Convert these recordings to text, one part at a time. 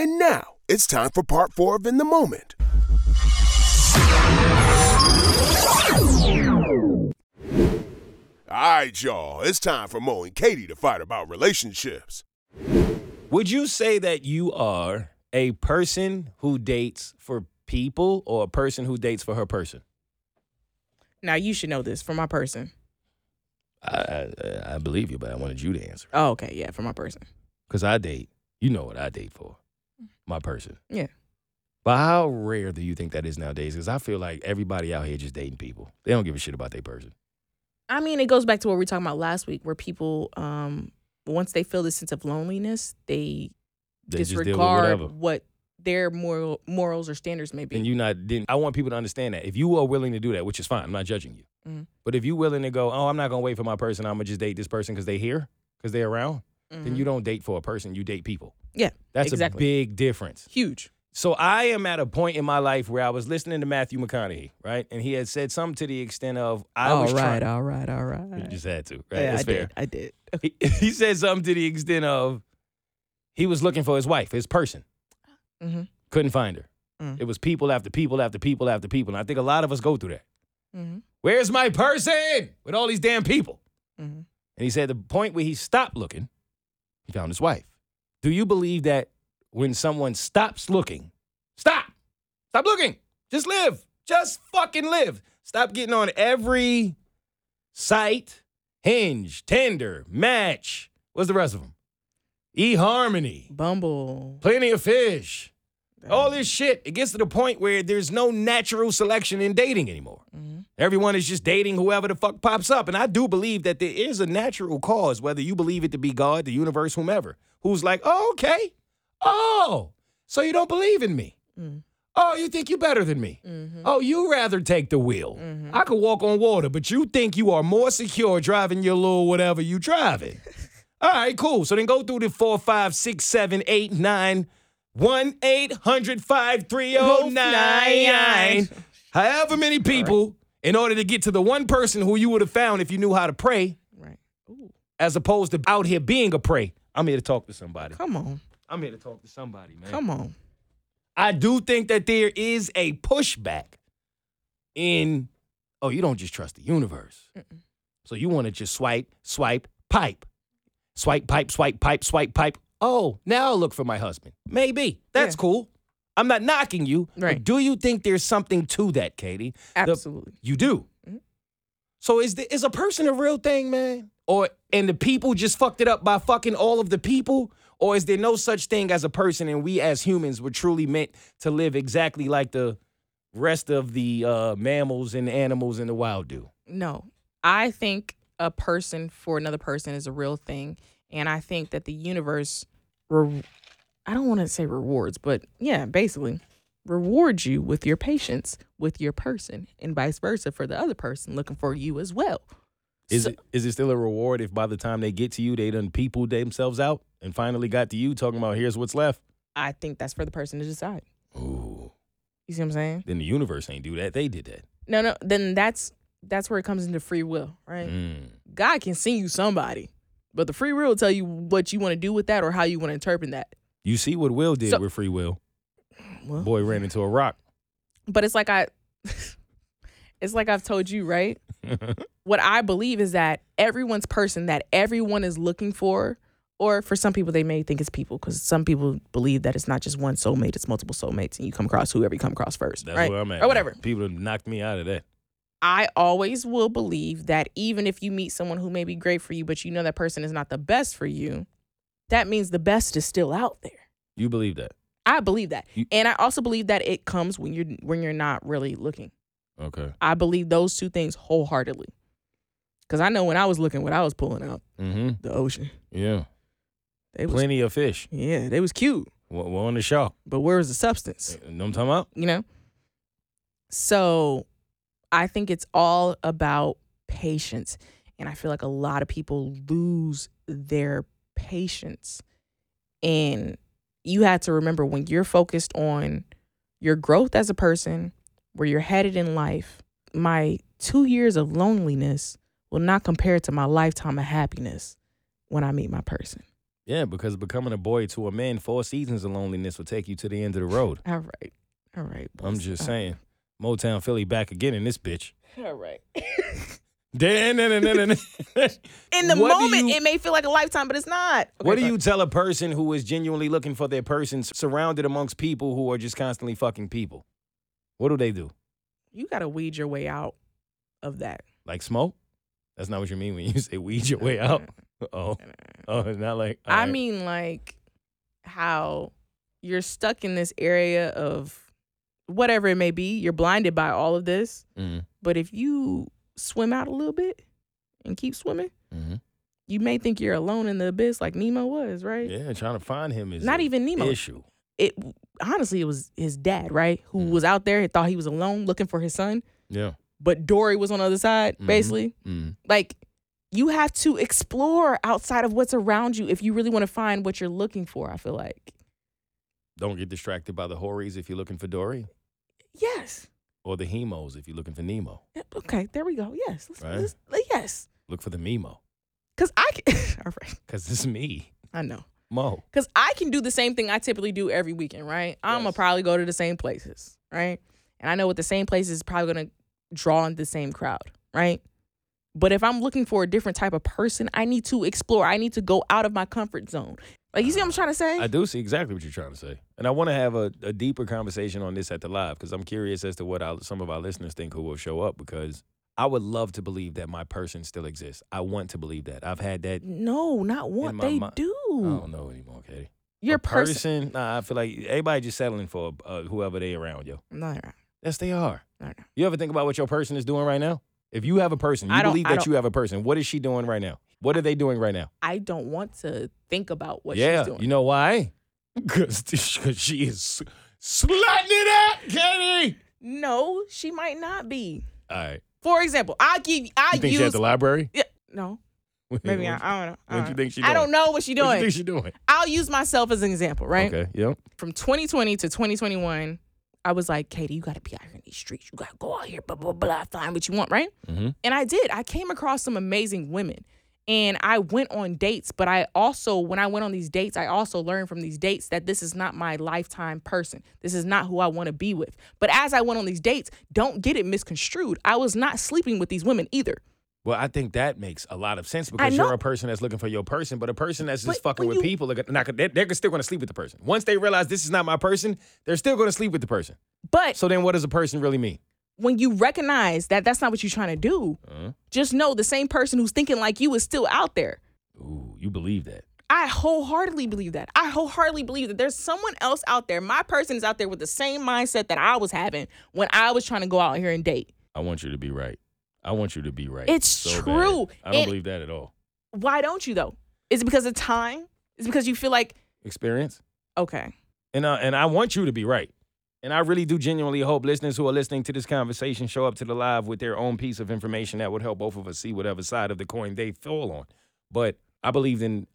And now, it's time for part 4 of In The Moment. Alright, y'all, it's time for Moe and Keity to fight about relationships. Would you say that you are a person who dates for people or a person who dates for her person? Now, you should know this. For my person. I believe you, but I wanted you to answer. Oh, okay. Yeah, for my person. Because I date. You know what I date for. My person. Yeah. But how rare do you think that is nowadays? Because I feel like everybody out here just dating people. They don't give a shit about their person. I mean, it goes back to what we were talking about last week, where people, once they feel this sense of loneliness, they disregard what their morals or standards may be. And I want people to understand that. If you are willing to do that, which is fine, I'm not judging you. Mm-hmm. But if you're willing to go, oh, I'm not going to wait for my person, I'm going to just date this person because they're here, because they're around, mm-hmm. then you don't date for a person, you date people. Yeah, that's exactly. A big difference. Huge. So I am at a point in my life where I was listening to Matthew McConaughey, right? And he had said something to the extent of, all right. You just had to, right? Yeah, I did. He said something to the extent of, he was looking for his wife, his person. Mm-hmm. Couldn't find her. Mm. It was people after people after people after people. And I think a lot of us go through that. Mm-hmm. Where's my person with all these damn people? Mm-hmm. And he said the point where he stopped looking, he found his wife. Do you believe that when someone stops looking, stop looking, just live, just fucking live. Stop getting on every site, Hinge, Tinder, Match. What's the rest of them? E-Harmony. Bumble. Plenty of Fish. Damn. All this shit. It gets to the point where there's no natural selection in dating anymore. Mm-hmm. Everyone is just dating whoever the fuck pops up. And I do believe that there is a natural cause, whether you believe it to be God, the universe, whomever, who's like, oh, okay. Oh, so you don't believe in me. Mm. Oh, you think you're better than me. Mm-hmm. Oh, you rather take the wheel. Mm-hmm. I could walk on water, but you think you are more secure driving your little whatever you driving. All right, cool. So then go through the 4, 5, 6, 7, 8, 9, 1-800-530-9. However many people, right, in order to get to the one person who you would have found if you knew how to pray, right? Ooh. As opposed to out here being a prey. I'm here to talk to somebody. Come on. I'm here to talk to somebody, man. Come on. I do think that there is a pushback in, oh, you don't just trust the universe. Mm-mm. So you want to just swipe, pipe. Swipe, pipe, swipe, pipe, swipe, pipe. Oh, now I'll look for my husband. Maybe. That's cool. I'm not knocking you. Right. But do you think there's something to that, Keity? Absolutely. You do. Mm-hmm. So is a person a real thing, man? Or, and the people just fucked it up by fucking all of the people? Or is there no such thing as a person and we as humans were truly meant to live exactly like the rest of the mammals and animals in the wild do? No. I think a person for another person is a real thing. And I think that the universe, I don't want to say rewards, but yeah, basically rewards you with your patience, with your person, and vice versa for the other person looking for you as well. Is it still a reward if by the time they get to you, they done peopled themselves out and finally got to you talking about here's what's left? I think that's for the person to decide. Ooh. You see what I'm saying? Then the universe ain't do that. They did that. No, then that's where it comes into free will, right? Mm. God can send you somebody, but the free will will tell you what you want to do with that or how you want to interpret that. You see what Will did with free will. Well, boy ran into a rock. But it's like I've told you, right? What I believe is that everyone's person that everyone is looking for, or for some people they may think it's people, because some people believe that it's not just one soulmate, it's multiple soulmates, and you come across whoever you come across first. That's right? Where I'm at. Or whatever. People have knocked me out of that. I always will believe that even if you meet someone who may be great for you, but you know that person is not the best for you, that means the best is still out there. You believe that? I believe that. And I also believe that it comes when you're not really looking. Okay. I believe those two things wholeheartedly. Because I know when I was looking, what I was pulling out, mm-hmm. the ocean. Yeah. Plenty of fish. Yeah, they was cute. Well, on the shore. But where was the substance? You know what I'm talking about? You know? So I think it's all about patience. And I feel like a lot of people lose their patience. And you have to remember when you're focused on your growth as a person, where you're headed in life, my 2 years of loneliness will not compare to my lifetime of happiness when I meet my person. Yeah, because becoming a boy to a man, 4 seasons of loneliness will take you to the end of the road. All right. Boys. I'm just saying. Motown Philly back again in this bitch. All right. In the moment, it may feel like a lifetime, but it's not. Okay, what do you tell a person who is genuinely looking for their person surrounded amongst people who are just constantly fucking people? What do they do? You got to weed your way out of that. Like smoke? That's not what you mean when you say weed your way out. Oh, it's not like... I mean, like, how you're stuck in this area of whatever it may be. You're blinded by all of this. Mm-hmm. But if you... swim out a little bit and keep swimming, mm-hmm. you may think you're alone in the abyss like Nemo was, right? Yeah, trying to find him is not even Nemo issue. It honestly, it was his dad, right, who mm-hmm. was out there. He thought he was alone looking for his son. Yeah. But Dory was on the other side, mm-hmm. basically. Mm-hmm. Like, you have to explore outside of what's around you if you really want to find what you're looking for, I feel like. Don't get distracted by the Horries if you're looking for Dory. Yes. Or the Hemos if you're looking for Nemo. Okay, there we go. Yes. Yes. Look for the Memo. Because I can. All right. Because it's me. I know. Mo. Because I can do the same thing I typically do every weekend, right? Yes. I'm going to probably go to the same places, right? And I know what the same places is probably going to draw in the same crowd, right? But if I'm looking for a different type of person, I need to explore. I need to go out of my comfort zone. Like, you see what I'm trying to say? I do see exactly what you're trying to say. And I want to have a deeper conversation on this at the live because I'm curious as to what some of our listeners think who will show up, because I would love to believe that my person still exists. I want to believe that. I've had that. No, not want. They do. I don't know anymore, Katie. Your person. Nah, I feel like everybody just settling for whoever they around, yo. I'm not around. Yes, they are. You ever think about what your person is doing right now? If you have a person, you believe that you have a person. What is she doing right now? What are they doing right now? I don't want to think about what she's doing. Yeah, you know why? Because she is slutting it out, Katie. No, she might not be. All right. For example, You think she's at the library? Yeah. No. Maybe I don't know. What you think she doing? I don't know what she's doing. What you think she's doing? I'll use myself as an example, right? Okay, yep. From 2020 to 2021, I was like, Katie, you got to be out here in these streets. You got to go out here, blah, blah, blah, find what you want, right? Mm-hmm. And I did. I came across some amazing women. And I went on dates, but when I went on these dates, I also learned from these dates that this is not my lifetime person. This is not who I want to be with. But as I went on these dates, don't get it misconstrued. I was not sleeping with these women either. Well, I think that makes a lot of sense because you're a person that's looking for your person, but a person that's just fucking with people, they're still going to sleep with the person. Once they realize this is not my person, they're still going to sleep with the person. But so then what does a person really mean? When you recognize that that's not what you're trying to do, just know the same person who's thinking like you is still out there. Ooh, you believe that? I wholeheartedly believe that. I wholeheartedly believe that there's someone else out there. My person is out there with the same mindset that I was having when I was trying to go out here and date. I want you to be right. It's so true. Bad. I don't believe that at all. Why don't you, though? Is it because of time? Is it because you feel like... Experience. Okay. And I want you to be right. And I really do genuinely hope listeners who are listening to this conversation show up to the live with their own piece of information that would help both of us see whatever side of the coin they fall on. But I believed in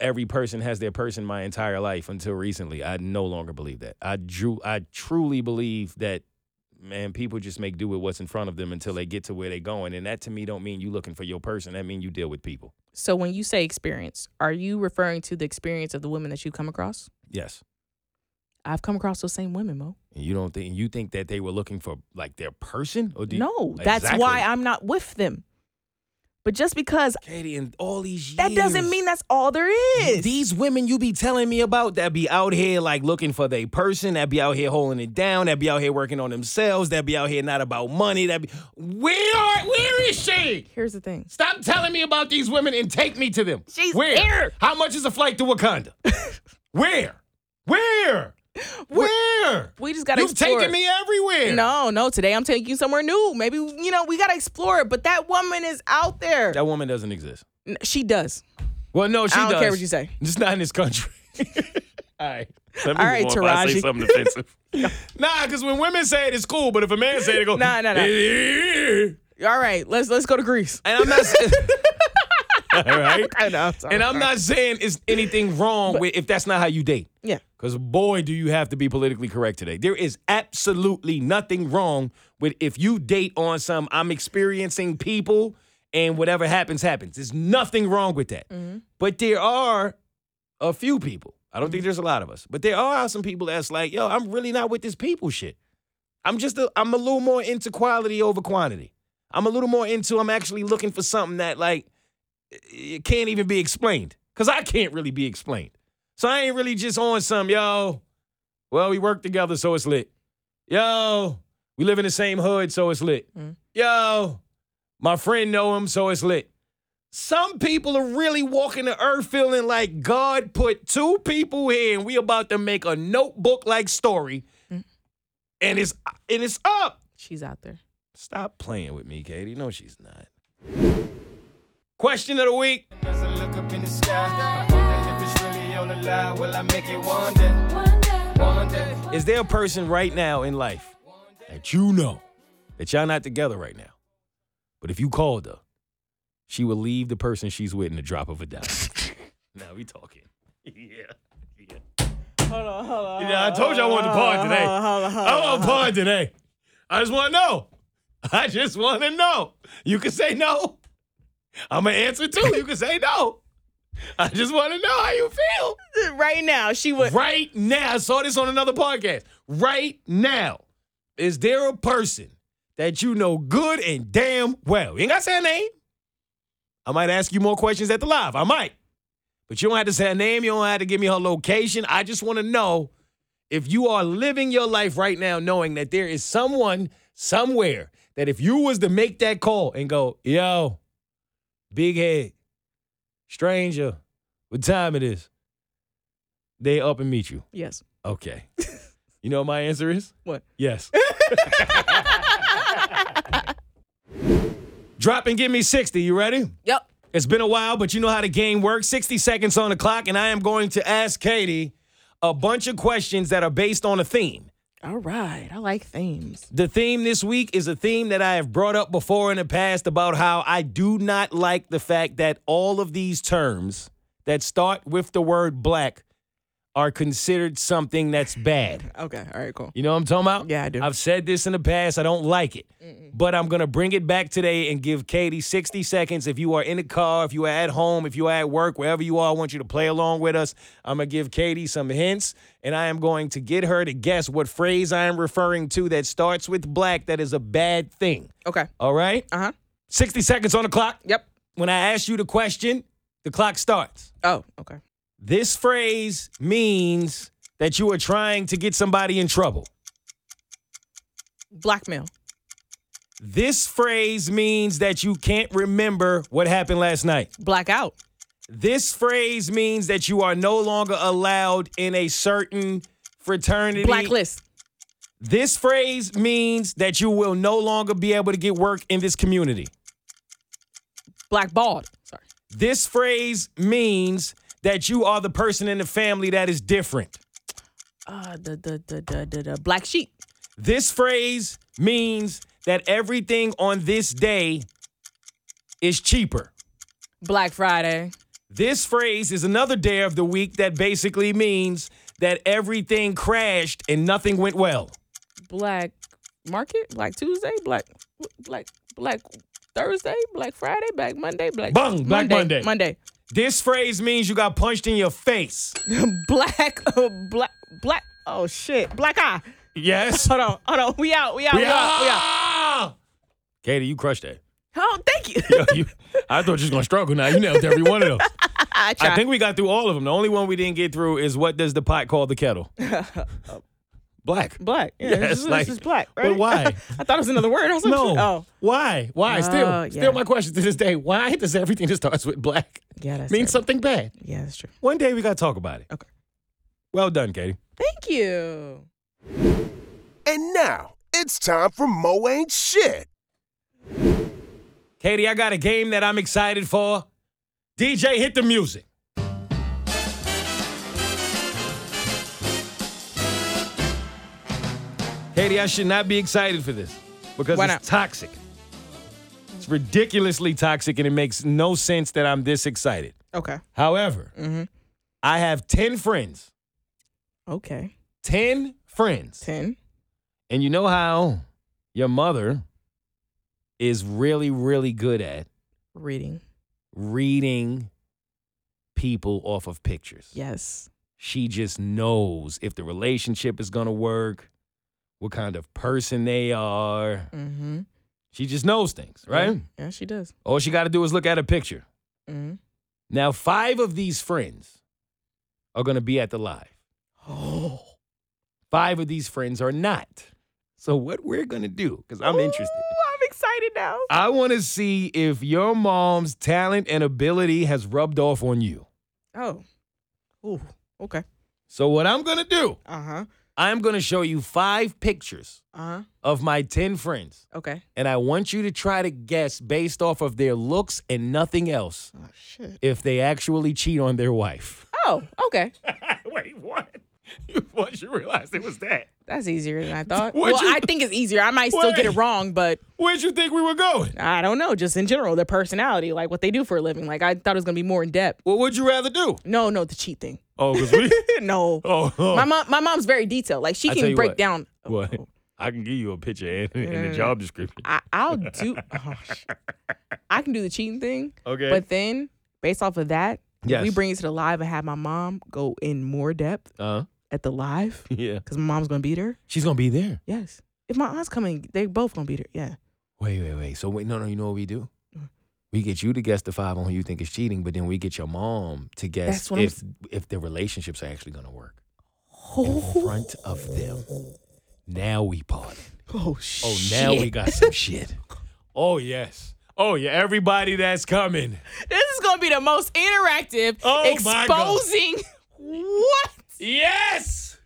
every person has their person my entire life until recently. I no longer believe that. I truly believe that, man, people just make do with what's in front of them until they get to where they're going. And that to me don't mean you looking for your person. That means you deal with people. So when you say experience, are you referring to the experience of the women that you come across? Yes. I've come across those same women, Mo. And you think that they were looking for like their person? Or no, that's exactly why I'm not with them. But just because Katie, in all these years, that doesn't mean that's all there is. These women you be telling me about that be out here like looking for their person, that be out here holding it down, that be out here working on themselves, that be out here not about money, where is she? Here's the thing. Stop telling me about these women and take me to them. She's here. How much is a flight to Wakanda? Where? Where? We just gotta explore. You've taken me everywhere. No, today I'm taking you somewhere new. Maybe, we gotta explore it, but that woman is out there. That woman doesn't exist. She does. Well, no, she does. I don't care what you say. Just not in this country. All right. Let me move on if I say something offensive. Nah, because when women say it, it's cool, but if a man say it, they go, nah. All right, let's go to Greece. And I'm not saying... All right? I'm not saying it's anything wrong with if that's not how you date. Yeah. Because, boy, do you have to be politically correct today. There is absolutely nothing wrong with if you date on some I'm experiencing people and whatever happens. There's nothing wrong with that. Mm-hmm. But there are a few people. I don't think there's a lot of us. But there are some people that's like, yo, I'm really not with this people shit. I'm a little more into quality over quantity. I'm actually looking for something that, like, it can't even be explained. Because I can't really be explained. So I ain't really just on some, yo, well, we work together, so it's lit. Yo, we live in the same hood, so it's lit. Mm. Yo, my friend know him, so it's lit. Some people are really walking the earth feeling like God put two people here and we about to make a notebook-like story. Mm. And it's up. She's out there. Stop playing with me, Keity. No, she's not. Question of the week. Does it look up in the sky? I wonder if it's really on the lie. Will I make it one day? One day. Is there a person right now in life that you know that y'all not together right now, but if you called her, she will leave the person she's with in the drop of a dime? Now we talking. Yeah. Hold on. Yeah, I told you I wanted to pod today. I want to pod today. I just want to know. You can say no. I'm going to answer too. You can say no. I just want to know how you feel. Right now, she would. Right now. I saw this on another podcast. Right now. Is there a person that you know good and damn well? You ain't got to say a name. I might ask you more questions at the live. I might. But you don't have to say her name. You don't have to give me her location. I just want to know if you are living your life right now knowing that there is someone somewhere that if you was to make that call and go, yo, big head, stranger, what time it is, they up and meet you. Yes. Okay. You know what my answer is? What? Yes. Drop and give me 60. You ready? Yep. It's been a while, but you know how the game works. 60 seconds on the clock, and I am going to ask Keity a bunch of questions that are based on a theme. All right. I like themes. The theme this week is a theme that I have brought up before in the past about how I do not like the fact that all of these terms that start with the word black are considered something that's bad. Okay. All right, cool. You know what I'm talking about? Yeah, I do. I've said this in the past. I don't like it. Mm-mm. But I'm going to bring it back today and give Keity 60 seconds. If you are in the car, if you are at home, if you are at work, wherever you are, I want you to play along with us. I'm going to give Keity some hints, and I am going to get her to guess what phrase I am referring to that starts with black that is a bad thing. Okay. All right? Uh-huh. 60 seconds on the clock. Yep. When I ask you the question, the clock starts. Oh, okay. This phrase means that you are trying to get somebody in trouble. Blackmail. This phrase means that you can't remember what happened last night. Blackout. This phrase means that you are no longer allowed in a certain fraternity. Blacklist. This phrase means that you will no longer be able to get work in this community. Blackballed. Sorry. This phrase means that you are the person in the family that is different. The black sheep. This phrase means that everything on this day is cheaper. Black Friday. This phrase is another day of the week that basically means that everything crashed and nothing went well. Black market, Black Tuesday, Black Thursday, Black Friday, Black Monday, Black Monday. This phrase means you got punched in your face. Black. Oh, shit. Black eye. Yes. Hold on. We out. Keity, you crushed that. Oh, thank you. Yo, I thought you was going to struggle now. You nailed every one of them. I think we got through all of them. The only one we didn't get through is what does the pot call the kettle? Black. Black. Yeah, yes, this is black, right? But why? I thought it was another word. I was like, no. Oh. Why? Still my question to this day. Why does everything that starts with black mean something bad? Yeah, that's true. One day we got to talk about it. Okay. Well done, Keity. Thank you. And now, it's time for Moe Ain't Shit. Keity, I got a game that I'm excited for. DJ, hit the music. Keity, I should not be excited for this because it's toxic. It's ridiculously toxic, and it makes no sense that I'm this excited. Okay. However, I have 10 friends. Okay. 10 friends. 10. And you know how your mother is really, really good at? Reading. people off of pictures. Yes. She just knows if the relationship is going to work, what kind of person they are. Mm-hmm. She just knows things, right? Yeah, she does. All she got to do is look at a picture. Mm-hmm. Now, 5 of these friends are going to be at the live. Oh. 5 of these friends are not. So what we're going to do, because I'm interested. I'm excited now. I want to see if your mom's talent and ability has rubbed off on you. Oh. Ooh, okay. So what I'm going to do, I'm going to show you 5 pictures of my 10 friends. Okay. And I want you to try to guess based off of their looks and nothing else. Oh, shit. If they actually cheat on their wife. Oh, okay. Wait, what? Once you realized it was that. That's easier than I thought. I think it's easier. I might still get it wrong, but. Where'd you think we were going? I don't know. Just in general, their personality, like what they do for a living. Like I thought it was going to be more in depth. Well, what would you rather do? No, the cheat thing. Oh, because we? No. Oh. My mom's very detailed. Like she can break down. What? Oh. I can give you a picture and the job description. I can do the cheating thing. Okay. But then, based off of that, yes. We bring it to the live and have my mom go in more depth at the live. Yeah. Because my mom's going to be there. She's going to be there? Yes. If my aunt's coming, they both going to be there. Yeah. Wait. So, no, you know what we do? We get you to guess the 5 on who you think is cheating, but then we get your mom to guess if their relationships are actually going to work. Oh. In front of them. Now we party. Oh, shit. Oh, now we got some shit. Oh, yes. Oh, yeah, everybody that's coming. This is going to be the most interactive, exposing. What? Yes.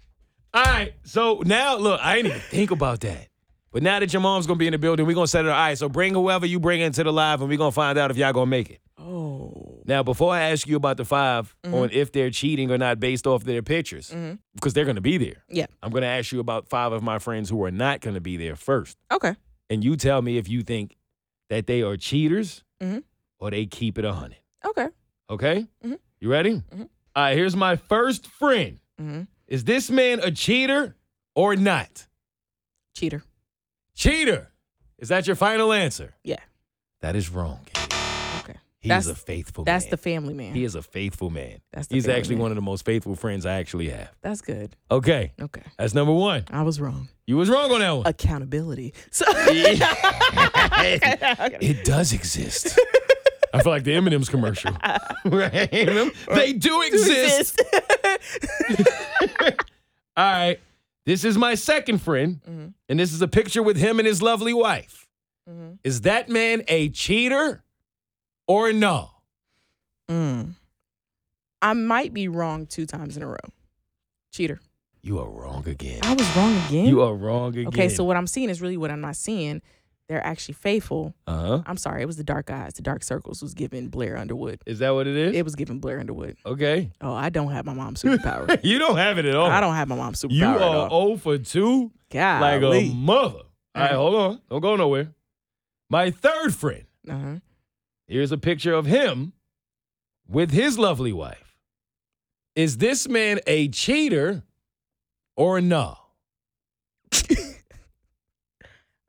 All right. So now, look, I didn't even think about that. But now that your mom's going to be in the building, we're going to set it up. All right, so bring whoever you bring into the live, and we're going to find out if y'all going to make it. Oh. Now, before I ask you about the 5 on if they're cheating or not based off their pictures, because they're going to be there. Yeah. I'm going to ask you about 5 of my friends who are not going to be there first. Okay. And you tell me if you think that they are cheaters or they keep it 100. Okay. Okay? Mm-hmm. You ready? Mm-hmm. All right, here's my first friend. Mm-hmm. Is this man a cheater or not? Cheater. Cheater. Is that your final answer? Yeah. That is wrong. Okay. He's a faithful man. That's the family man. He is a faithful man. He's actually one of the most faithful friends I actually have. That's good. Okay. That's number 1. I was wrong. You was wrong on that one. Accountability. So it does exist. I feel like the M&M's commercial. Right? They do exist. All right. This is my second friend, and this is a picture with him and his lovely wife. Mm-hmm. Is that man a cheater or no? I might be wrong 2 times in a row. Cheater. You are wrong again. I was wrong again? You are wrong again. Okay, so what I'm seeing is really what I'm not seeing. They're actually faithful. I'm sorry. It was the dark eyes. The dark circles was given Blair Underwood. Is that what it is? It was given Blair Underwood. Okay. Oh, I don't have my mom's superpower. You don't have it at all. I don't have my mom's superpower at all. You are 0 for 2. God. Like a mother. All right, hold on. Don't go nowhere. My third friend. Here's a picture of him with his lovely wife. Is this man a cheater or no? All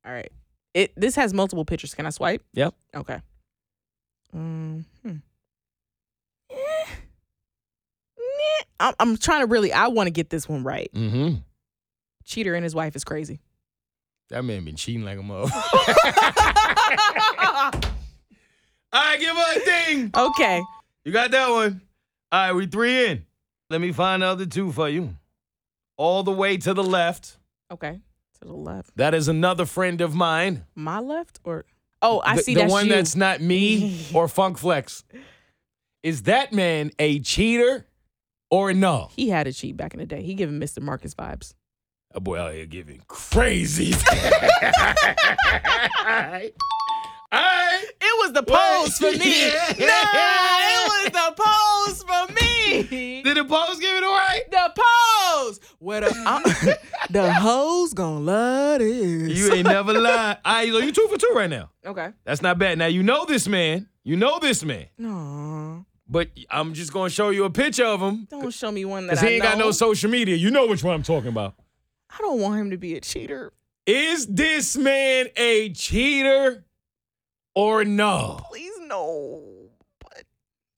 right. This has multiple pictures. Can I swipe? Yep. Okay. I'm trying to I want to get this one right. Mm-hmm. Cheater and his wife is crazy. That man been cheating like a motherfucker. All right, give her a thing. Okay. You got that one. All right, we 3 in. Let me find the other 2 for you. All the way to the left. Okay. To the left. That is another friend of mine. My left or? Oh, I see that's you. The one that's not me or Funk Flex. Is that man a cheater or no? He had a cheat back in the day. He giving Mr. Marcus vibes. A boy out here giving crazy. All right. It was the pose for me. It was the pose for me. Did the pose give it away? The pose. The hoes gonna love this. You ain't never lied. All right, so you 2 for 2 right now. Okay. That's not bad. Now, you know this man. No. But I'm just gonna show you a picture of him. Don't show me one that I know. Because he ain't got no social media. You know which one I'm talking about. I don't want him to be a cheater. Is this man a cheater? Or no? Please no. But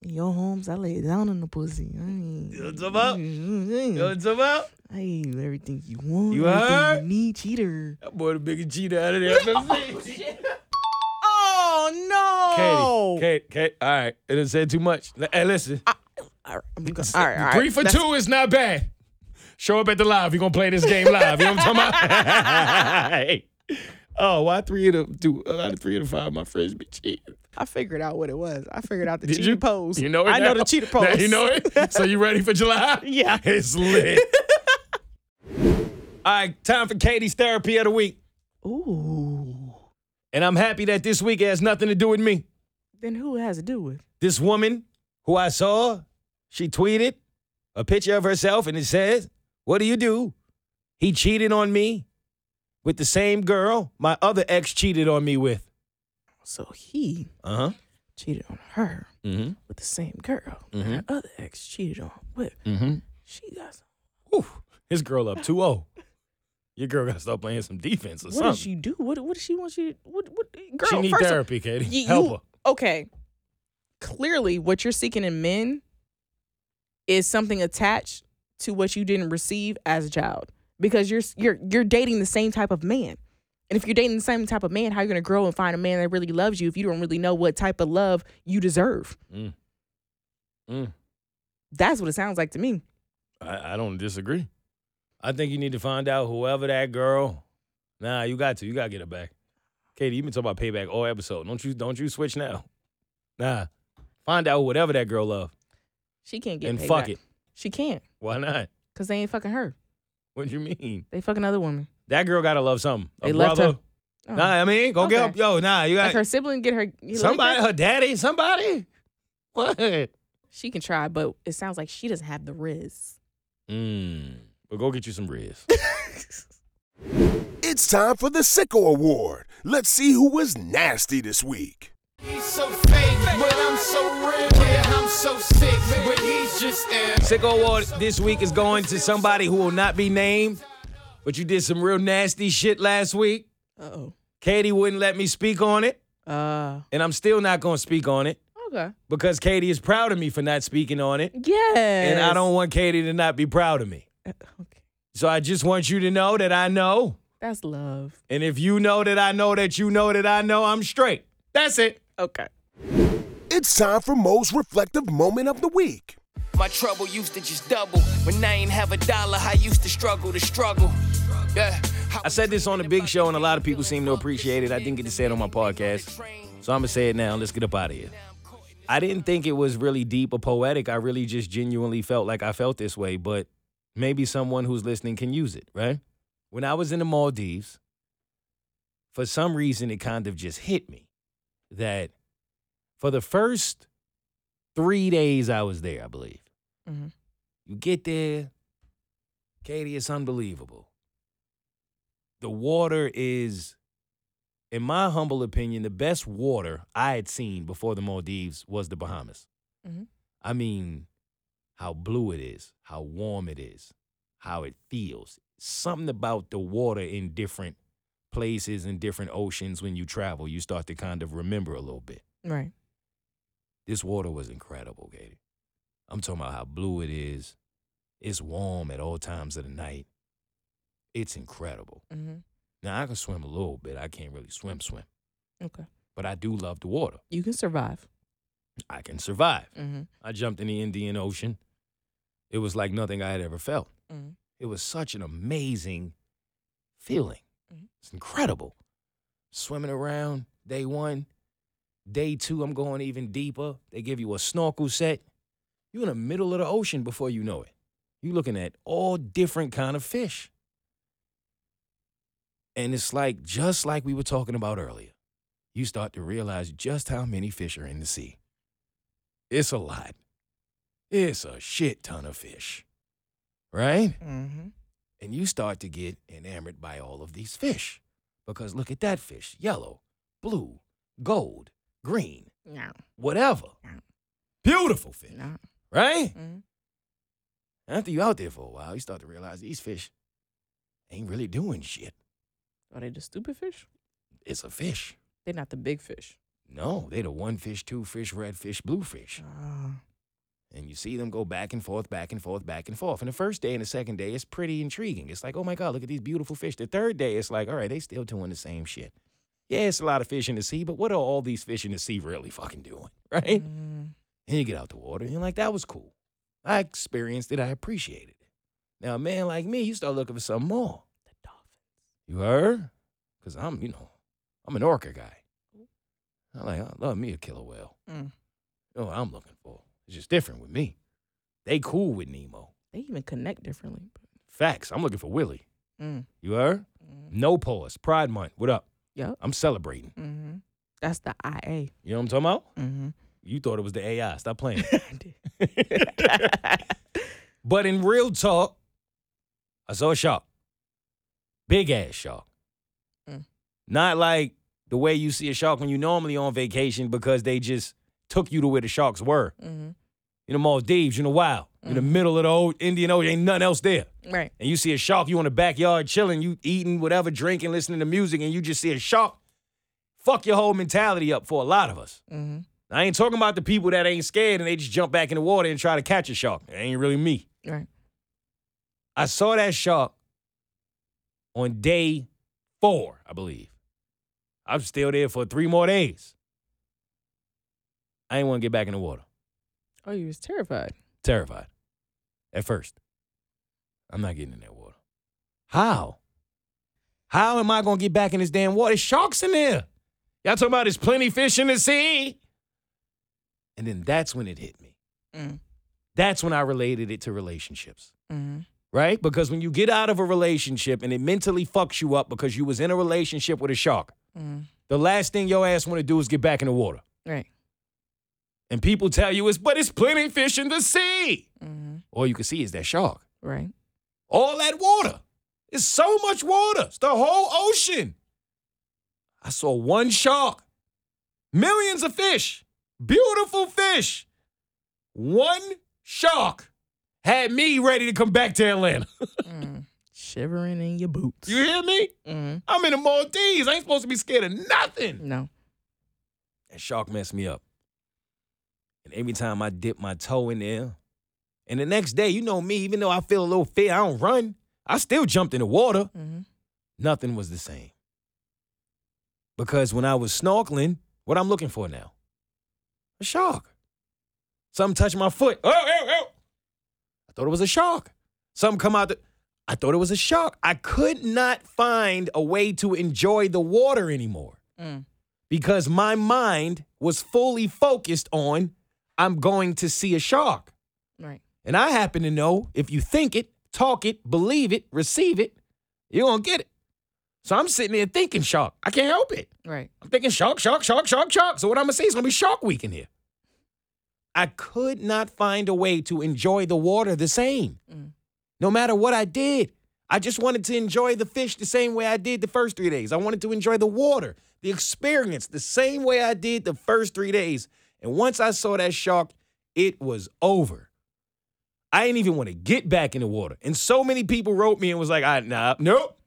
Yo, Holmes, I lay down in the pussy. I mean, you know what's about? You know what's about? I give you everything you want. You heard? You need, cheater. That boy the biggest cheater out of the FMC. Oh, no. Katie, all right. It didn't say too much. Hey, listen. All right. 3 for 2 is not bad. Show up at the live. We're going to play this game live. You know what I'm talking about? Hey. Oh, why 3 out of 5 my friends be cheating? I figured out what it was. I figured out the cheater pose. You know it? I know the cheater pose. Now you know it? So you ready for July? Yeah. It's lit. All right, time for Katie's therapy of the week. Ooh. And I'm happy that this week has nothing to do with me. Then who has to do with? This woman who I saw, she tweeted a picture of herself and it says, "What do you do? He cheated on me with the same girl my other ex cheated on me with." So he cheated on her with the same girl her other ex cheated on with. She got some. Oof. His girl up 2-0. Your girl got to start playing some defense or something. What did she do? What does she want you to... What, girl, she needs therapy, Katie. Help her. Okay. Clearly, what you're seeking in men is something attached to what you didn't receive as a child. Because you're dating the same type of man. And if you're dating the same type of man, how are you going to grow and find a man that really loves you if you don't really know what type of love you deserve? That's what it sounds like to me. I don't disagree. I think you need to find out whoever that girl. Nah, you got to. You got to get her back. Katie, you've been talking about payback all episode. Don't you switch now. Nah. Find out whatever that girl love. She can't get paid fuck it. She can't. Why not? Because they ain't fucking her. What do you mean? They fuck another woman. That girl got to love something. A they brother. Left her. Oh. Nah, I mean, go get her. Yo, nah, you got like her sibling, get her. Somebody, her daddy, somebody. What? She can try, but it sounds like she doesn't have the riz. But go get you some ribs. It's time for the Sicko Award. Let's see who was nasty this week. He's so fake, but I'm so real. Yeah, I'm so sick, but he's just ill. Sicko Award this week is going to somebody who will not be named, but you did some real nasty shit last week. Uh-oh. Katie wouldn't let me speak on it. And I'm still not going to speak on it. Okay. Because Katie is proud of me for not speaking on it. Yes. And I don't want Katie to not be proud of me. Okay. So I just want you to know that I know. That's love. And if you know that I know that you know that I know, I'm straight. That's it. Okay. It's time for Moe's Reflective Moment of the Week. My trouble used to just double. When I ain't have a dollar, I used to struggle. Yeah. I said this on the big show, and a lot of people seem to appreciate it. I didn't get to say it on my podcast, so I'm going to say it now. Let's get up out of here. I didn't think it was really deep or poetic. I really just genuinely felt like I felt this way, but maybe someone who's listening can use it, right? When I was in the Maldives, for some reason, it kind of just hit me that for the first 3 days I was there, I believe. You get there, Katie, it's unbelievable. The water is, in my humble opinion, the best water I had seen before the Maldives was the Bahamas. I mean, how blue it is, how warm it is, how it feels. Something about the water in different places and different oceans when you travel, you start to kind of remember a little bit. Right. This water was incredible, Katie. I'm talking about how blue it is. It's warm at all times of the night. It's incredible. Now, I can swim a little bit. I can't really swim. Okay. But I do love the water. You can survive. I can survive. I jumped in the Indian Ocean. It was like nothing I had ever felt. It was such an amazing feeling. It's incredible. Swimming around, day one. Day two, I'm going even deeper. They give you a snorkel set. You're in the middle of the ocean before you know it. You're looking at all different kind of fish. And it's like, just like we were talking about earlier, you start to realize just how many fish are in the sea. It's a lot. It's a shit ton of fish, right? And you start to get enamored by all of these fish because look at that fish, yellow, blue, gold, green, whatever. Beautiful fish, right? After you out there for a while, you start to realize these fish ain't really doing shit. Are they the stupid fish? It's a fish. They're not the big fish. No, they the one fish, two fish, red fish, blue fish. And you see them go back and forth, back and forth, back and forth. And the first day and the second day, it's pretty intriguing. It's like, oh, my God, look at these beautiful fish. The third day, it's like, all right, they still doing the same shit. Yeah, it's a lot of fish in the sea, but what are all these fish in the sea really fucking doing, right? Mm. And you get out the water, and you're like, that was cool. I experienced it. I appreciated it. Now, a man like me, you start looking for something more. The dolphins. You heard? Because I'm, you know, I'm an orca guy. I'm like, I love me a killer whale. Mm. You know what I'm looking for. It's just different with me. They cool with Nemo. They even connect differently. Facts. I'm looking for Willie. Mm. You heard? Mm. No pause. Pride Month. What up? Yep. I'm celebrating. Mm-hmm. That's the IA. You know what I'm talking about? Mm-hmm. You thought it was the AI. Stop playing. I did. But in real talk, I saw a shark. Big-ass shark. Mm. Not like the way you see a shark when you normally on vacation because they just took you to where the sharks were. Mm-hmm. In the Maldives, in the wild, mm-hmm. in the middle of the old Indian Ocean, ain't nothing else there. Right. And you see a shark, you in the backyard chilling, you eating whatever, drinking, listening to music, and you just see a shark. Fuck your whole mentality up for a lot of us. Mm-hmm. I ain't talking about the people that ain't scared and they just jump back in the water and try to catch a shark. It ain't really me. Right. I saw that shark on day 4, I believe. I'm still there for 3 more days. I ain't want to get back in the water. Oh, you was terrified. Terrified. At first. I'm not getting in that water. How? How am I going to get back in this damn water? There's sharks in there. Y'all talking about there's plenty fish in the sea. And then that's when it hit me. Mm. That's when I related it to relationships. Mm-hmm. Right? Because when you get out of a relationship and it mentally fucks you up because you was in a relationship with a shark, the last thing your ass want to do is get back in the water. Right. And people tell you, but it's plenty fish in the sea. Mm-hmm. All you can see is that shark. Right. All that water. It's so much water. It's the whole ocean. I saw one shark. Millions of fish. Beautiful fish. One shark had me ready to come back to Atlanta. Shivering in your boots. You hear me? Mm-hmm. I'm in the Maldives. I ain't supposed to be scared of nothing. No. That shark messed me up. And every time I dip my toe in there, and the next day, you know me, even though I feel a little fear, I don't run. I still jumped in the water. Mm-hmm. Nothing was the same. Because when I was snorkeling, what I'm looking for now? A shark. Something touched my foot. Oh. I thought it was a shark. Something come out. I thought it was a shark. I could not find a way to enjoy the water anymore. Mm. Because my mind was fully focused on I'm going to see a shark. Right. And I happen to know if you think it, talk it, believe it, receive it, you're going to get it. So I'm sitting there thinking shark. I can't help it. Right. I'm thinking shark. So what I'm going to say is going to be shark week in here. I could not find a way to enjoy the water the same. Mm. No matter what I did. I just wanted to enjoy the fish the same way I did the first 3 days. I wanted to enjoy the water, the experience, the same way I did the first 3 days. And once I saw that shark, it was over. I didn't even want to get back in the water. And so many people wrote me and was like, nope,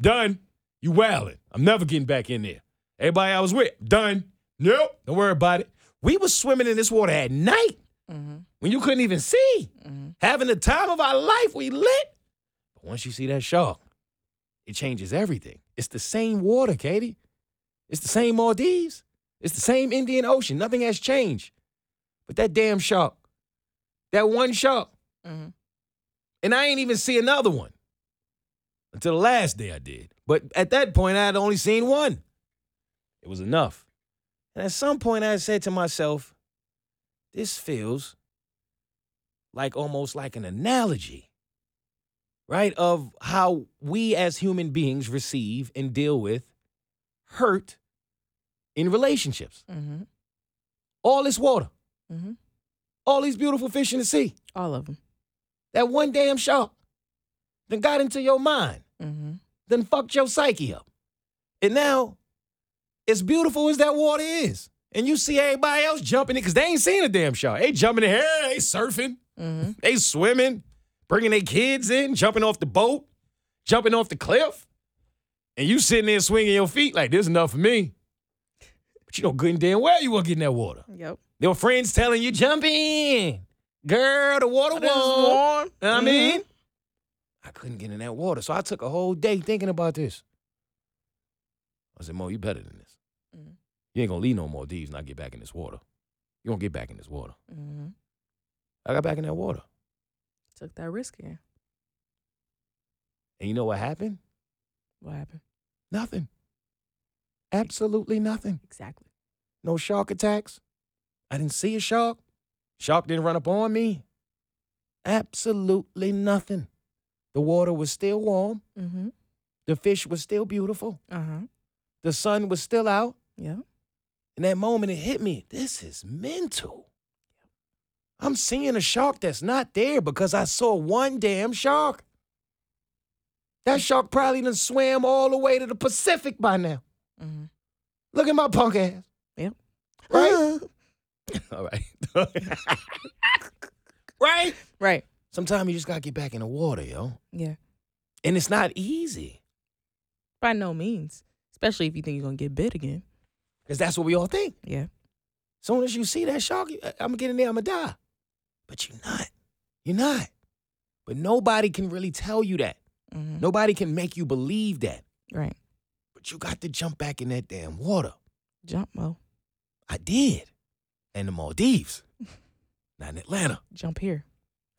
done. You wildin'. I'm never getting back in there. Everybody I was with, done. Nope, don't worry about it. We was swimming in this water at night when you couldn't even see. Mm-hmm. Having the time of our life, we lit. But once you see that shark, it changes everything. It's the same water, Katie. It's the same Maldives. It's the same Indian Ocean. Nothing has changed. But that damn shark, that one shark, and I ain't even see another one until the last day I did. But at that point, I had only seen one. It was enough. And at some point, I said to myself, this feels like almost like an analogy, right, of how we as human beings receive and deal with hurt in relationships. Mm-hmm. All this water. Mm-hmm. All these beautiful fish in the sea. All of them. That one damn shark then got into your mind. Mm-hmm. Then fucked your psyche up. And now, as beautiful as that water is, and you see everybody else jumping it, because they ain't seen a damn shark. They jumping in the air, they surfing, they swimming, bringing their kids in, jumping off the boat, jumping off the cliff. And you sitting there swinging your feet like, this is enough for me. But you know good and damn well you won't get in that water. Yep. Your friends telling you, jump in. Girl, the water warm. You know what I mean? I couldn't get in that water. So I took a whole day thinking about this. I said, Mo, you better than this. Mm-hmm. You ain't going to leave no Maldives and I get back in this water. You won't get back in this water. Mm-hmm. I got back in that water. Took that risk in. And you know what happened? What happened? Nothing. Absolutely nothing. Exactly. No shark attacks. I didn't see a shark. Shark didn't run up on me. Absolutely nothing. The water was still warm. Mm-hmm. The fish was still beautiful. Uh-huh. The sun was still out. Yeah. In that moment, it hit me. This is mental. I'm seeing a shark that's not there because I saw one damn shark. That shark probably done swam all the way to the Pacific by now. Mm-hmm. Look at my punk ass. Yep. Right? All right. Right? Right. Sometimes you just got to get back in the water, yo. Yeah. And it's not easy. By no means. Especially if you think you're going to get bit again. Because that's what we all think. Yeah. Soon as you see that shark, I'm going to get in there, I'm going to die. But you're not. You're not. But nobody can really tell you that. Mm-hmm. Nobody can make you believe that. Right. But you got to jump back in that damn water. Jump, Mo. I did. And the Maldives. Not in Atlanta. Jump here.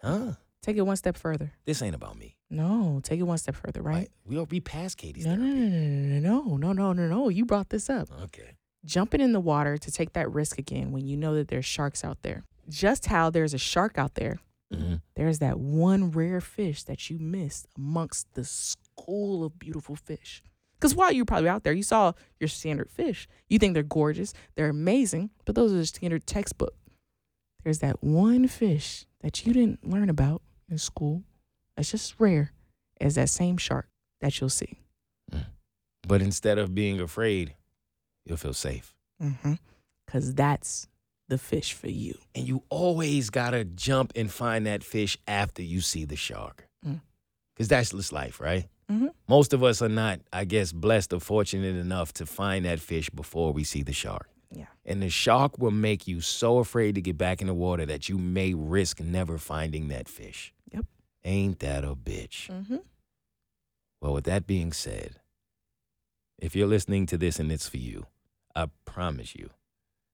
Huh? Take it one step further. This ain't about me. No, take it one step further, right? We don't be past Katie's therapy. No. You brought this up. Okay. Jumping in the water to take that risk again when you know that there's sharks out there. Just how there's a shark out there, mm-hmm. There's that one rare fish that you missed amongst the school of beautiful fish. Because while you're probably out there, you saw your standard fish. You think they're gorgeous, they're amazing, but those are the standard textbook. There's that one fish that you didn't learn about in school. It's just rare as that same shark that you'll see. But instead of being afraid, you'll feel safe. Mm-hmm. Because that's the fish for you. And you always got to jump and find that fish after you see the shark. Because that's this life, right? Mm-hmm. Most of us are not, I guess, blessed or fortunate enough to find that fish before we see the shark. Yeah. And the shark will make you so afraid to get back in the water that you may risk never finding that fish. Yep. Ain't that a bitch? Mm-hmm. Well, with that being said, if you're listening to this and it's for you, I promise you,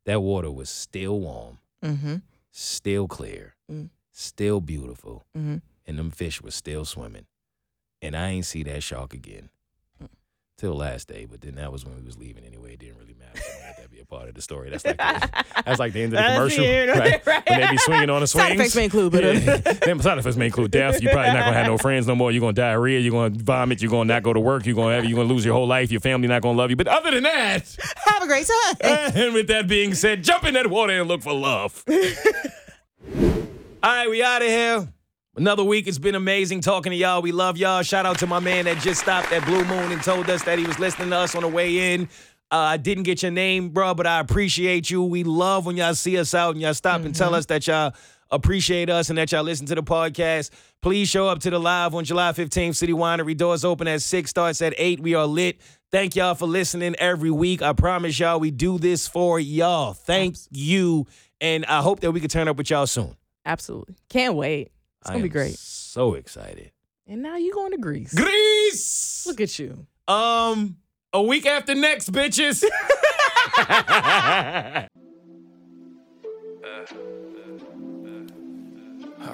that water was still warm, mm-hmm. Still clear, mm-hmm. Still beautiful, mm-hmm. And them fish were still swimming. And I ain't see that shark again till last day. But then that was when we was leaving anyway. It didn't really matter. I let that be a part of the story. That's like the end of the commercial. Right? When they be swinging on the swings. Side effects may include, but side effects may include death. You're probably not gonna have no friends no more. You're gonna diarrhea. You're gonna vomit. You're gonna not go to work. You're gonna lose your whole life. Your family not gonna love you. But other than that, have a great time. And with that being said, jump in that water and look for love. All right, we out of here. Another week, it's been amazing talking to y'all. We love y'all. Shout out to my man that just stopped at Blue Moon and told us that he was listening to us on the way in. I didn't get your name, bro, but I appreciate you. We love when y'all see us out and y'all stop and tell us that y'all appreciate us and that y'all listen to the podcast. Please show up to the live on July 15th. City Winery, doors open at 6, starts at 8. We are lit. Thank y'all for listening every week. I promise y'all we do this for y'all. Thank you. And I hope that we can turn up with y'all soon. Absolutely. Can't wait. It's going to be great. So excited. And now you going to Greece. Greece! Look at you. A week after next, bitches. How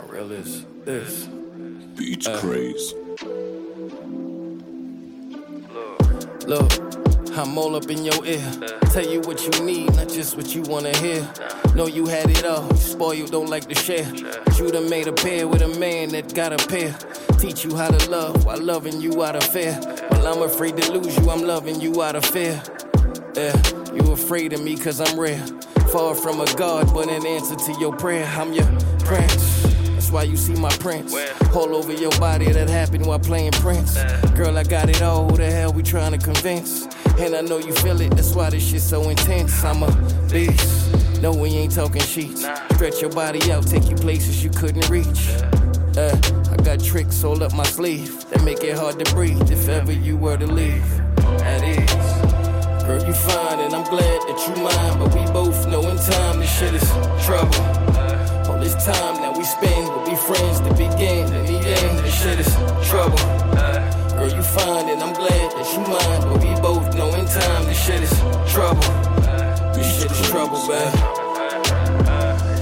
real is this? Beach craze. Look, I'm all up in your ear. Tell you what you need, not just what you want to hear. Know you had it all, spoiled, don't like to share. But you done made a pair with a man that got a pair. Teach you how to love while loving you out of fear. Well, I'm afraid to lose you, I'm loving you out of fear. Yeah, you afraid of me cause I'm rare. Far from a god, but an answer to your prayer. I'm your prince, that's why you see my prints. All over your body, that happened while playing Prince. Girl, I got it all, who the hell we trying to convince? And I know you feel it, that's why this shit so intense. I'm a beast. No, we ain't talking sheets. Stretch your body out, take you places you couldn't reach. I got tricks all up my sleeve that make it hard to breathe if ever you were to leave. At ease. Girl, you fine, and I'm glad that you mine. But we both know in time this shit is trouble. All this time that we spend, we'll be friends to begin. In the end, this shit is trouble. Girl, you fine, and I'm glad that you mine. But we both know in time this shit is trouble. This shit is trouble, man.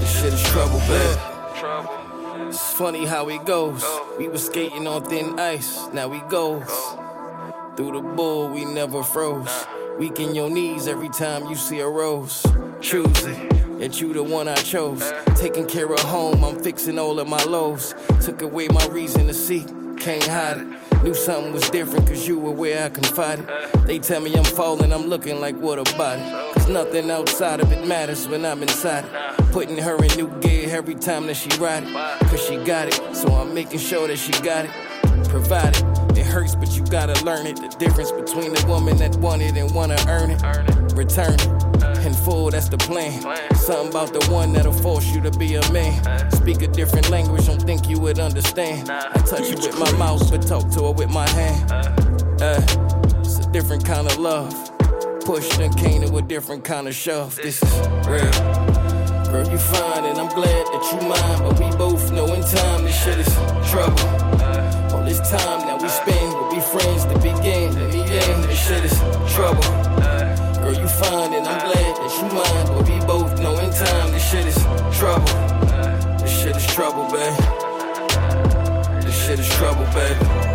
This shit is trouble, man. It's funny how it goes. We was skating on thin ice, now we goes. Through the bull, we never froze. Weak in your knees every time you see a rose. Choose it, and you the one I chose. Taking care of home, I'm fixing all of my lows. Took away my reason to seek, can't hide it. Knew something was different cause you were where I confided. They tell me I'm falling, I'm looking like what about it? Cause nothing outside of it matters when I'm inside it. Putting her in new gear every time that she ride it. Cause she got it, so I'm making sure that she got it. Provided. It hurts, but you gotta learn it. The difference between the woman that wanted and wanna earn it. Return it. In full, that's the plan. Something about the one that'll force you to be a man. Speak a different language, don't think you would understand. I touch you with my mouth, but talk to her with my hand. It's a different kind of love. Pushed and came to a different kind of shove. This is real. Girl, you fine, and I'm glad that you mine. But we both know in time this shit is trouble. All this time that we spend, we'll be friends to begin. In the end, this shit is trouble. Girl, you fine, and I'm glad that you mine. But we both know in time, this shit is trouble. This shit is trouble, babe. This shit is trouble, babe.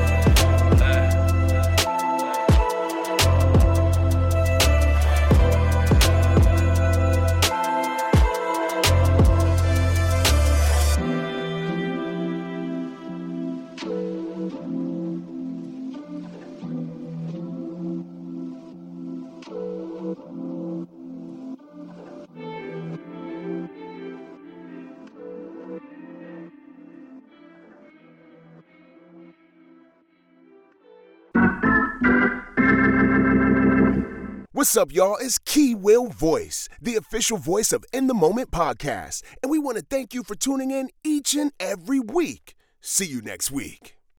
What's up, y'all? It's Key Will Voice, the official voice of In The Moment podcast, and we want to thank you for tuning in each and every week. See you next week.